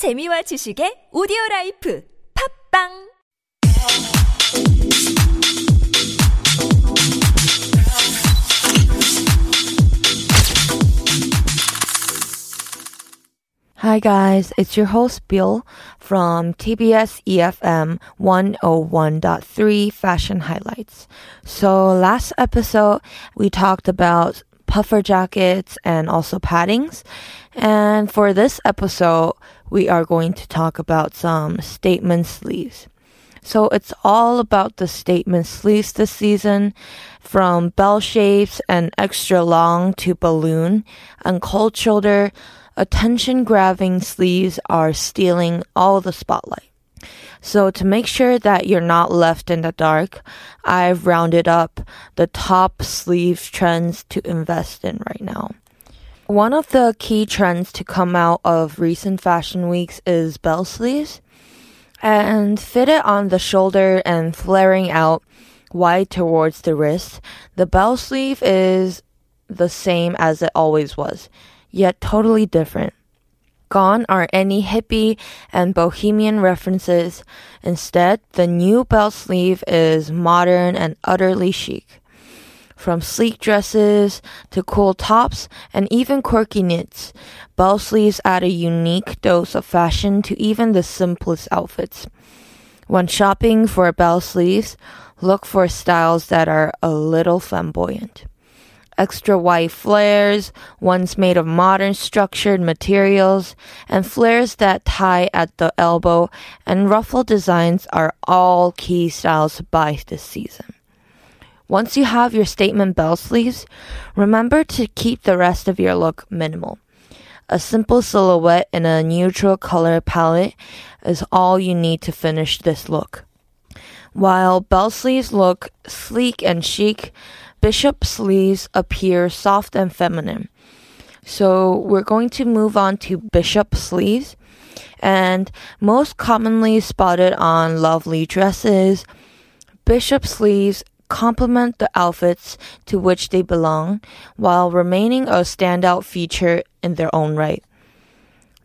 재미와 지식의 오디오라이프 팝빵 Hi guys, it's your host Bill from TBS EFM 101.3 Fashion Highlights. So last episode, we talked about puffer jackets and also paddings. And for this episode, we are going to talk about some statement sleeves. So it's all about the statement sleeves this season, from bell shapes and extra long to balloon and cold shoulder. Attention-grabbing sleeves are stealing all the spotlight. So to make sure that you're not left in the dark, I've rounded up the top sleeve trends to invest in right now. One of the key trends to come out of recent fashion weeks is bell sleeves. And fitted on the shoulder and flaring out wide towards the wrist, the bell sleeve is the same as it always was. Yet totally different. Gone are any hippie and bohemian references. Instead, the new bell sleeve is modern and utterly chic. From sleek dresses to cool tops and even quirky knits, bell sleeves add a unique dose of fashion to even the simplest outfits. When shopping for bell sleeves, look for styles that are a little flamboyant. Extra wide flares, ones made of modern structured materials, and flares that tie at the elbow and ruffle designs are all key styles to buy this season. Once you have your statement bell sleeves, remember to keep the rest of your look minimal. A simple silhouette in a neutral color palette is all you need to finish this look. While bell sleeves look sleek and chic, bishop sleeves appear soft and feminine. So we're going to move on to bishop sleeves, and most commonly spotted on lovely dresses, bishop sleeves complement the outfits to which they belong while remaining a standout feature in their own right.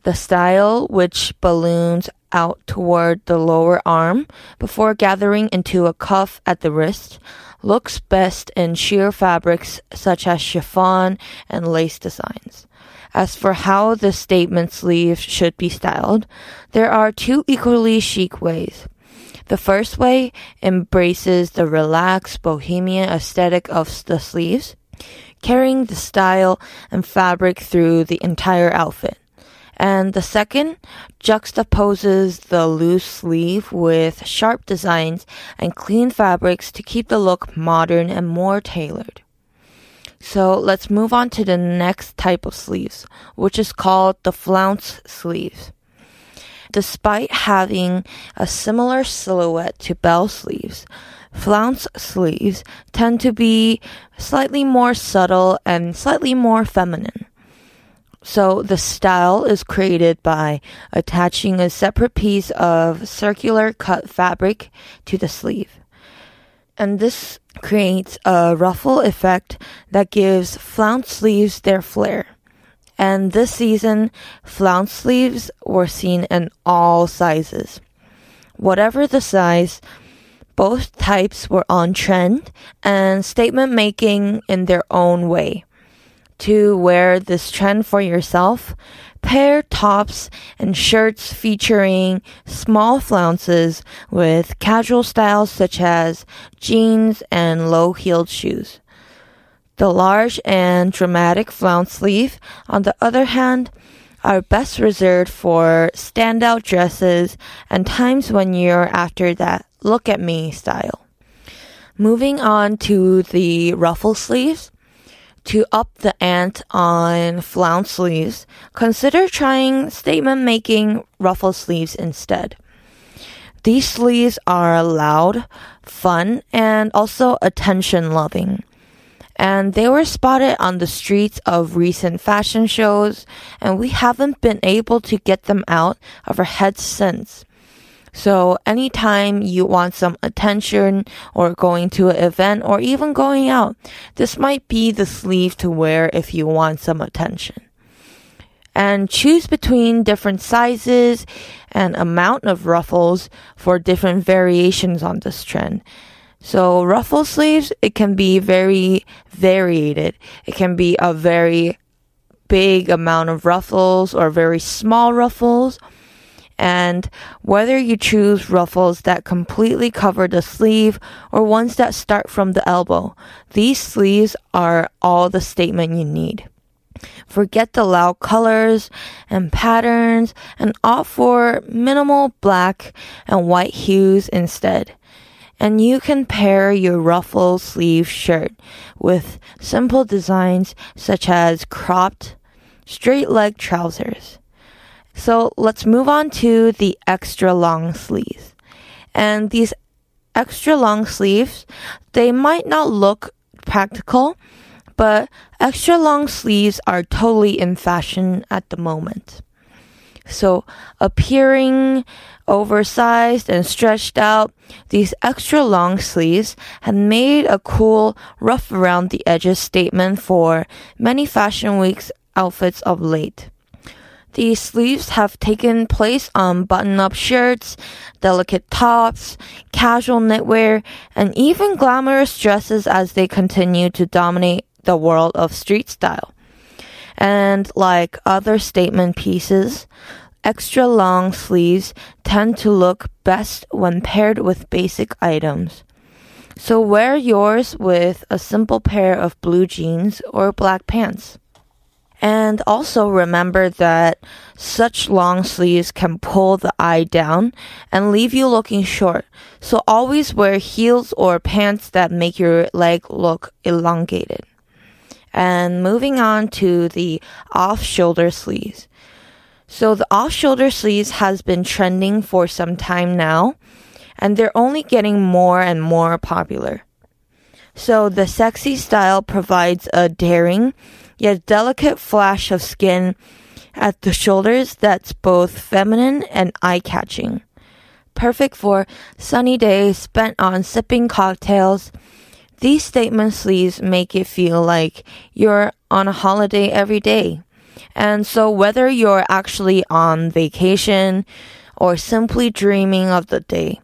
The style, which balloons out toward the lower arm before gathering into a cuff at the wrist, looks best in sheer fabrics such as chiffon and lace designs. As for how the statement sleeve should be styled, there are two equally chic ways. The first way embraces the relaxed bohemian aesthetic of the sleeves, carrying the style and fabric through the entire outfit. And the second juxtaposes the loose sleeve with sharp designs and clean fabrics to keep the look modern and more tailored. So let's move on to the next type of sleeves, which is called the flounce sleeves. Despite having a similar silhouette to bell sleeves, flounce sleeves tend to be slightly more subtle and slightly more feminine. So the style is created by attaching a separate piece of circular cut fabric to the sleeve. And this creates a ruffle effect that gives flounce sleeves their flair. And this season, flounce sleeves were seen in all sizes. Whatever the size, both types were on trend and statement making in their own way. To wear this trend for yourself, pair tops and shirts featuring small flounces with casual styles such as jeans and low-heeled shoes. The large and dramatic flounce sleeve, on the other hand, are best reserved for standout dresses and times when you're after that look-at-me style. Moving on to the ruffle sleeves. To up the ante on flounce sleeves, consider trying statement-making ruffle sleeves instead. These sleeves are loud, fun, and also attention-loving. And they were spotted on the streets of recent fashion shows, and we haven't been able to get them out of our heads since. So anytime you want some attention or going to an event or even going out, this might be the sleeve to wear if you want some attention. and choose between different sizes and amount of ruffles for different variations on this trend. So ruffle sleeves, it can be very variated. It can be a very big amount of ruffles or very small ruffles. And whether you choose ruffles that completely cover the sleeve or ones that start from the elbow, these sleeves are all the statement you need. Forget the loud colors and patterns and opt for minimal black and white hues instead. And you can pair your ruffle sleeve shirt with simple designs such as cropped straight leg trousers. So let's move on to the extra long sleeves. And these extra long sleeves, they might not look practical, but extra long sleeves are totally in fashion at the moment. So appearing oversized and stretched out, these extra long sleeves have made a cool rough around the edges statement for many fashion weeks outfits of late. These sleeves have taken place on button-up shirts, delicate tops, casual knitwear, and even glamorous dresses as they continue to dominate the world of street style. And like other statement pieces, extra long sleeves tend to look best when paired with basic items. So wear yours with a simple pair of blue jeans or black pants. And also remember that such long sleeves can pull the eye down and leave you looking short. So always wear heels or pants that make your leg look elongated. And moving on to the off-shoulder sleeves. So the off-shoulder sleeves has been trending for some time now, and they're only getting more and more popular. So the sexy style provides a daring yet delicate flash of skin at the shoulders that's both feminine and eye-catching. Perfect for sunny days spent on sipping cocktails. These statement sleeves make it feel like you're on a holiday every day. And so whether you're actually on vacation or simply dreaming of the day,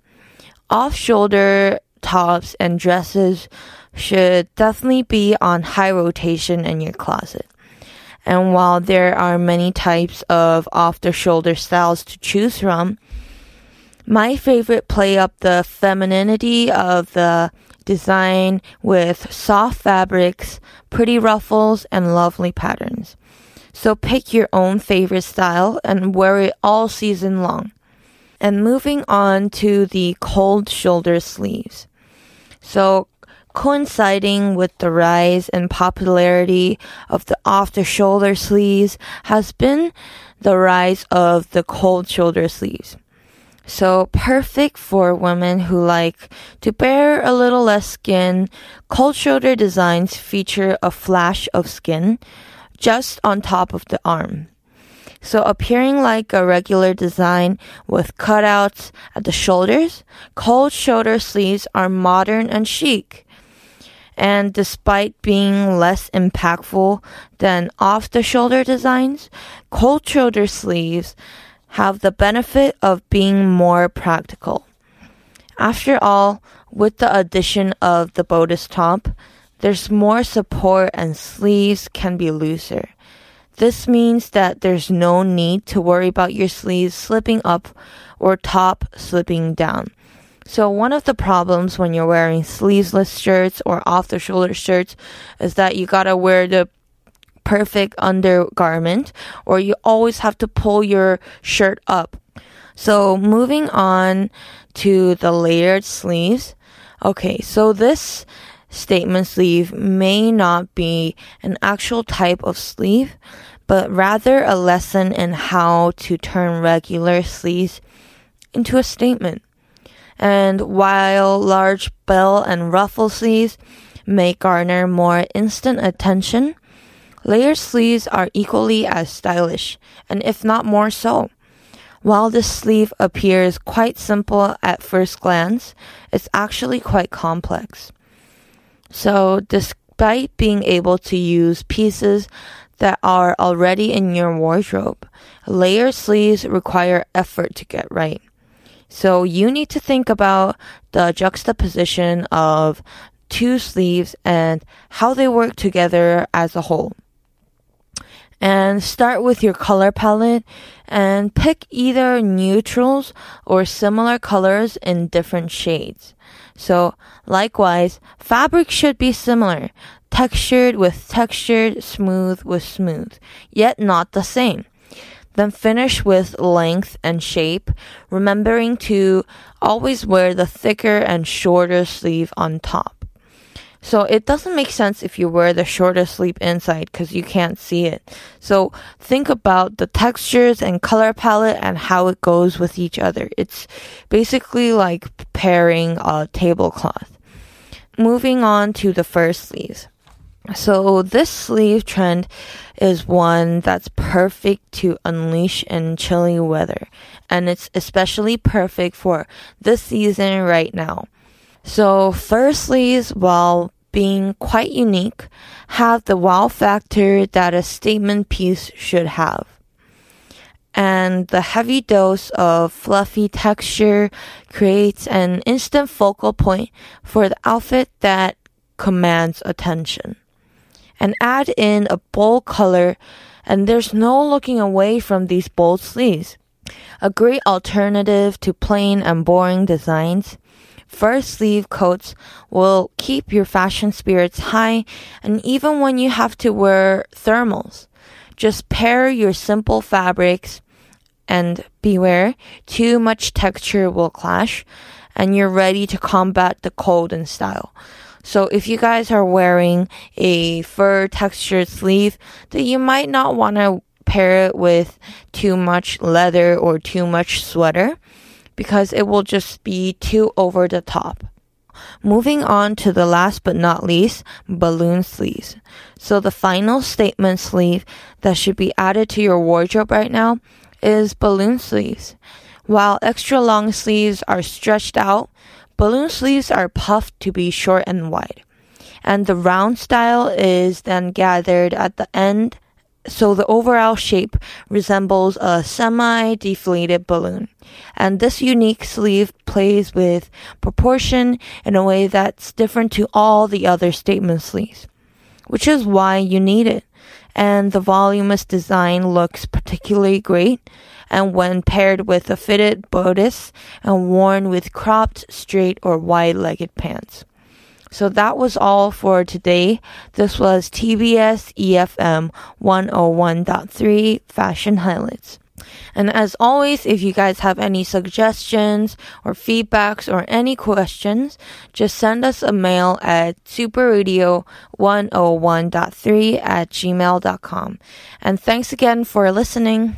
off-shoulder tops and dresses should definitely be on high rotation in your closet. And while there are many types of off-the-shoulder styles to choose from, my favorite play up the femininity of the design with soft fabrics, pretty ruffles, and lovely patterns. So pick your own favorite style and wear it all season long. And moving on to the cold shoulder sleeves. So coinciding with the rise in popularity of the off-the-shoulder sleeves has been the rise of the cold shoulder sleeves. So perfect for women who like to bare a little less skin, cold shoulder designs feature a flash of skin just on top of the arm. So appearing like a regular design with cutouts at the shoulders, cold shoulder sleeves are modern and chic. And despite being less impactful than off-the-shoulder designs, cold shoulder sleeves have the benefit of being more practical. After all, with the addition of the bodice top, there's more support and sleeves can be looser. This means that there's no need to worry about your sleeves slipping up or top slipping down. So one of the problems when you're wearing sleeveless shirts or off-the-shoulder shirts is that you gotta wear the perfect undergarment, or you always have to pull your shirt up. So moving on to the layered sleeves. Okay, so this statement sleeve may not be an actual type of sleeve, but rather a lesson in how to turn regular sleeves into a statement. And while large bell and ruffle sleeves may garner more instant attention, layered sleeves are equally as stylish, and if not more so. While this sleeve appears quite simple at first glance, it's actually quite complex. So despite being able to use pieces that are already in your wardrobe. Layered sleeves require effort to get right. So you need to think about the juxtaposition of two sleeves and how they work together as a whole. And start with your color palette and pick either neutrals or similar colors in different shades. So likewise, fabric should be similar, textured with textured, smooth with smooth, yet not the same. Then finish with length and shape, remembering to always wear the thicker and shorter sleeve on top. So it doesn't make sense if you wear the shorter sleeve inside because you can't see it. So think about the textures and color palette and how it goes with each other. It's basically like pairing a tablecloth. Moving on to the first sleeves. So this sleeve trend is one that's perfect to unleash in chilly weather. And it's especially perfect for this season right now. So first sleeves, while being quite unique, have the wow factor that a statement piece should have. And the heavy dose of fluffy texture creates an instant focal point for the outfit that commands attention. And add in a bold color, and there's no looking away from these bold sleeves. A great alternative to plain and boring designs, first sleeve coats will keep your fashion spirits high, and even when you have to wear thermals, just pair your simple fabrics and beware, too much texture will clash, and you're ready to combat the cold in style. So if you guys are wearing a fur textured sleeve, then you might not want to pair it with too much leather or too much sweater, because it will just be too over the top. Moving on to the last but not least, balloon sleeves. So the final statement sleeve that should be added to your wardrobe right now is balloon sleeves. While extra long sleeves are stretched out, balloon sleeves are puffed to be short and wide. And the round style is then gathered at the end, so the overall shape resembles a semi-deflated balloon. And this unique sleeve plays with proportion in a way that's different to all the other statement sleeves, which is why you need it. And the voluminous design looks particularly great, and when paired with a fitted bodice and worn with cropped, straight, or wide-legged pants. So that was all for today. This was TBS EFM 101.3 Fashion Highlights. And as always, if you guys have any suggestions or feedbacks or any questions, just send us a mail at superradio101.3 @gmail.com. And thanks again for listening.